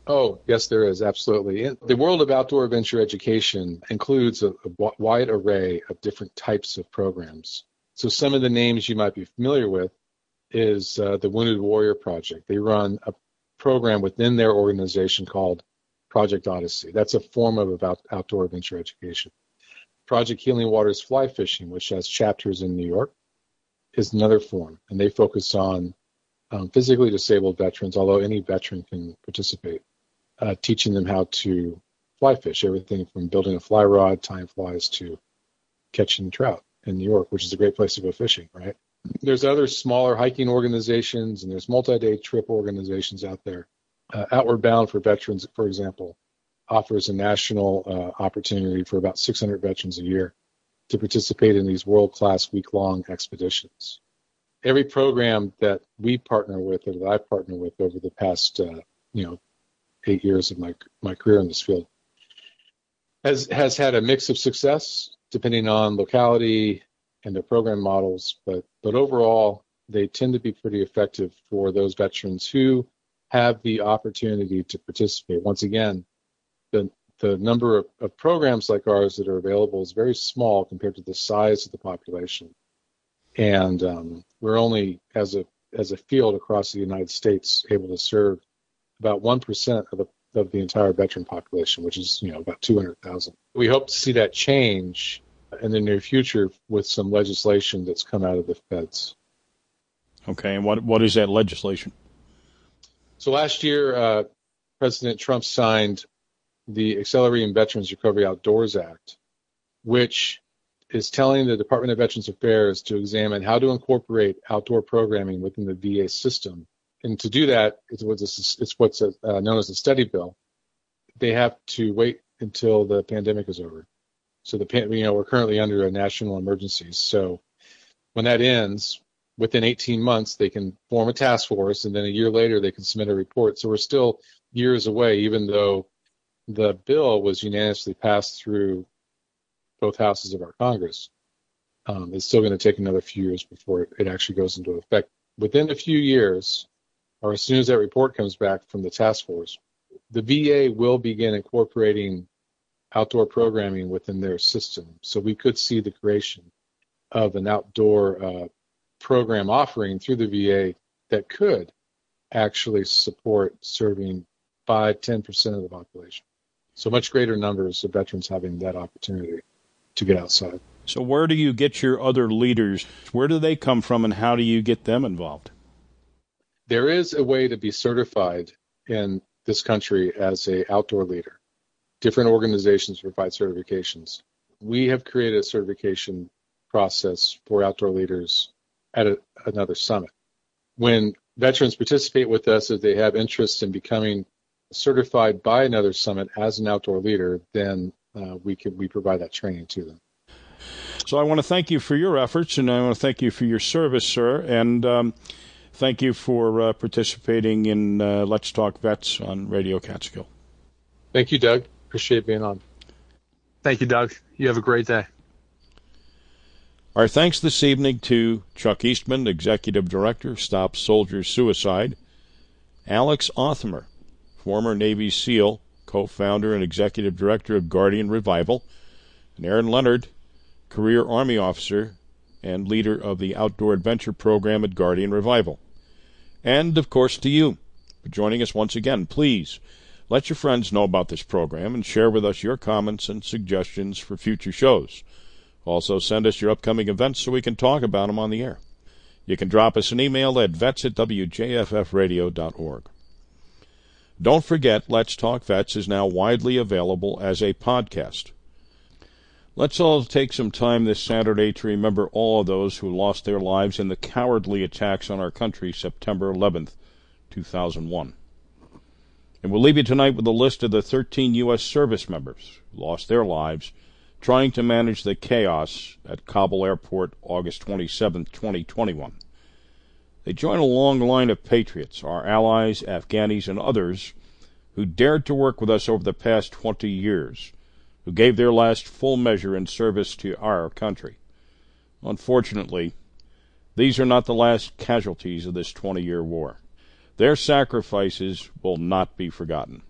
Oh, yes, there is. Absolutely. The world of outdoor adventure education includes a, a wide array of different types of programs. So some of the names you might be familiar with is uh, the Wounded Warrior Project. They run a program within their organization called Project Odyssey. That's a form of about outdoor adventure education. Project Healing Waters Fly Fishing, which has chapters in New York, is another form, and they focus on um, physically disabled veterans, although any veteran can participate, uh, teaching them how to fly fish, everything from building a fly rod, tying flies, to catching trout in New York, which is a great place to go fishing, right? There's other smaller hiking organizations, and there's multi-day trip organizations out there. Uh, Outward Bound for Veterans, for example, offers a national uh, opportunity for about six hundred veterans a year to participate in these world-class week-long expeditions. Every program that we partner with, or that I've partnered with over the past, uh, you know, eight years of my my career in this field, has has had a mix of success depending on locality and their program models, but but overall, they tend to be pretty effective for those veterans who have the opportunity to participate. Once again, the the number of, of programs like ours that are available is very small compared to the size of the population. And um, we're only, as a as a field across the United States, able to serve about one percent of the of the entire veteran population, which is, you know, about two hundred thousand. We hope to see that change in the near future with some legislation that's come out of the feds. Okay, and what what is that legislation? So last year, uh, President Trump signed the Accelerating Veterans Recovery Outdoors Act, which is telling the Department of Veterans Affairs to examine how to incorporate outdoor programming within the V A system. And to do that, it's what's, it's what's uh, known as the study bill. They have to wait until the pandemic is over. So the pan, you know, we're currently under a national emergency. So when that ends, within eighteen months, they can form a task force, and then a year later, they can submit a report. So we're still years away, even though the bill was unanimously passed through both houses of our Congress. Um, it's still going to take another few years before it, it actually goes into effect. Within a few years, or as soon as that report comes back from the task force, the V A will begin incorporating outdoor programming within their system. So we could see the creation of an outdoor uh, program offering through the V A that could actually support serving five to ten percent of the population. So much greater numbers of veterans having that opportunity to get outside. So where do you get your other leaders? Where do they come from, and how do you get them involved? There is a way to be certified in this country as an outdoor leader. Different organizations provide certifications. We have created a certification process for outdoor leaders at a, another summit. When veterans participate with us, if they have interest in becoming certified by another summit as an outdoor leader, then uh, we can we provide that training to them. So I want to thank you for your efforts, and I want to thank you for your service, sir, and um, thank you for uh, participating in uh, Let's Talk Vets on Radio Catskill. Thank you, Doug. Appreciate being on. Thank you, Doug. You have a great day. Our thanks this evening to Chuck Eastman, Executive Director, Stop Soldier Suicide, Alex Othmer, former Navy SEAL, co-founder and executive director of Guardian Revival, and Aaron Leonard, career Army officer and leader of the Outdoor Adventure Program at Guardian Revival. And, of course, to you for joining us once again. Please let your friends know about this program and share with us your comments and suggestions for future shows. Also, send us your upcoming events so we can talk about them on the air. You can drop us an email at vets at w j f f radio dot org. Don't forget, Let's Talk Vets is now widely available as a podcast. Let's all take some time this Saturday to remember all of those who lost their lives in the cowardly attacks on our country September eleventh, two thousand one. And we'll leave you tonight with a list of the thirteen U S service members who lost their lives trying to manage the chaos at Kabul Airport August twenty-seventh, twenty twenty-one. They join a long line of patriots, our allies, Afghanis, and others who dared to work with us over the past twenty years, who gave their last full measure in service to our country. Unfortunately, These are not the last casualties of this twenty-year war. Their sacrifices will not be forgotten.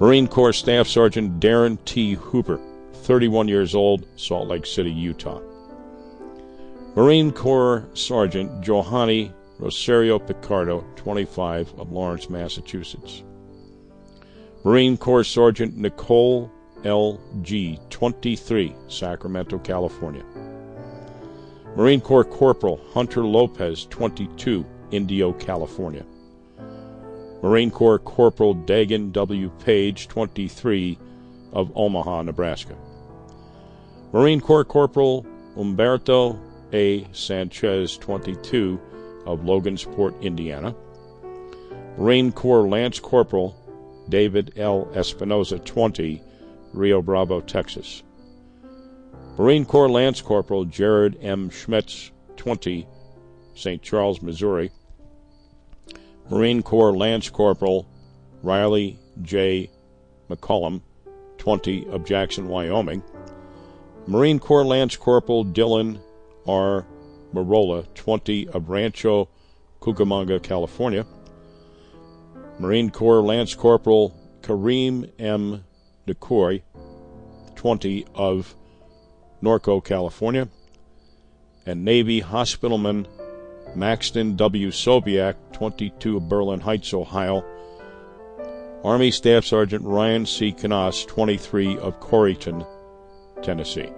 Marine Corps Staff Sergeant Darren T. Hooper, thirty-one years old, Salt Lake City, Utah. Marine Corps Sergeant Johanny Rosario Picardo, twenty-five, of Lawrence, Massachusetts. Marine Corps Sergeant Nicole L. G., twenty-three, Sacramento, California. Marine Corps Corporal Hunter Lopez, twenty-two, Indio, California. Marine Corps Corporal Dagan W. Page, twenty-three, of Omaha, Nebraska. Marine Corps Corporal Humberto A. Sanchez, twenty-two, of Logansport, Indiana. Marine Corps Lance Corporal David L. Espinoza, twenty, Rio Bravo, Texas. Marine Corps Lance Corporal Jared M. Schmitz, twenty, Saint Charles, Missouri. Marine Corps Lance Corporal Riley J. McCollum, twenty, of Jackson, Wyoming. Marine Corps Lance Corporal Dylan R. Marola, twenty, of Rancho Cucamonga, California. Marine Corps Lance Corporal Kareem M. DeCoy, twenty, of Norco, California. And Navy Hospitalman Maxton W. Sobiak, twenty-two, of Berlin Heights, Ohio. Army Staff Sergeant Ryan C. Knoss, twenty-three, of Corryton, Tennessee.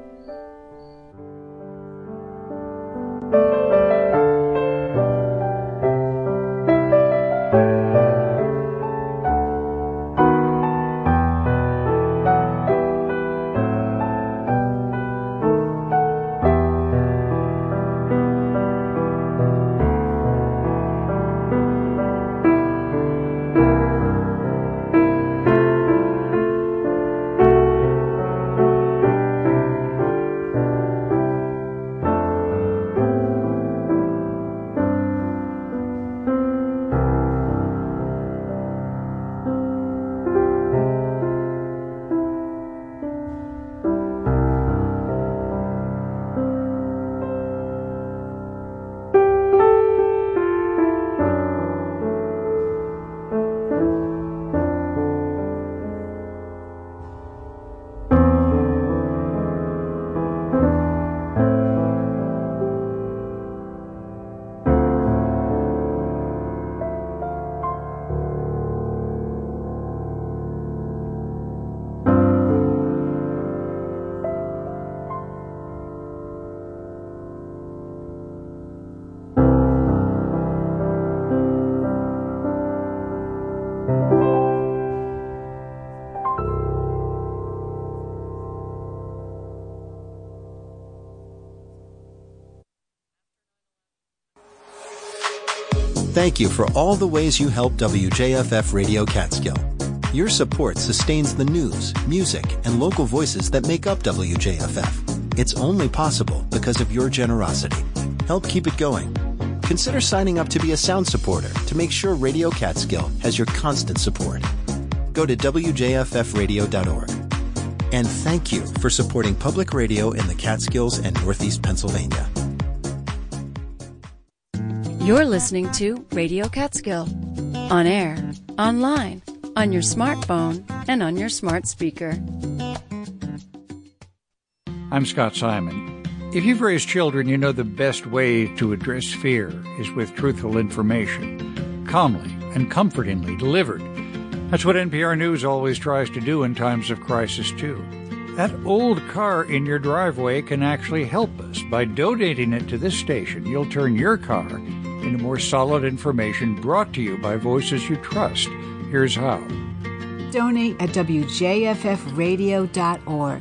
Thank you for all the ways you help W J F F Radio Catskill. Your support sustains the news, music, and local voices that make up W J F F. It's only possible because of your generosity. Help keep it going. Consider signing up to be a sound supporter to make sure Radio Catskill has your constant support. Go to W J F F radio dot org. And thank you for supporting public radio in the Catskills and Northeast Pennsylvania. You're listening to Radio Catskill, on air, online, on your smartphone, and on your smart speaker. I'm Scott Simon. If you've raised children, you know the best way to address fear is with truthful information, calmly and comfortingly delivered. That's what N P R News always tries to do in times of crisis, too. That old car in your driveway can actually help us. By donating it to this station, you'll turn your car into more solid information brought to you by voices you trust. Here's how. Donate at W J F F radio dot org.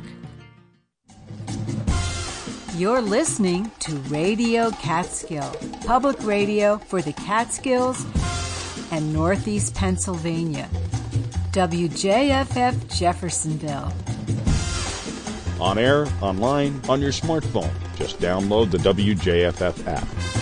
You're listening to Radio Catskill, public radio for the Catskills and Northeast Pennsylvania. W J F F Jeffersonville. On air, online, on your smartphone. Just download the W J F F app.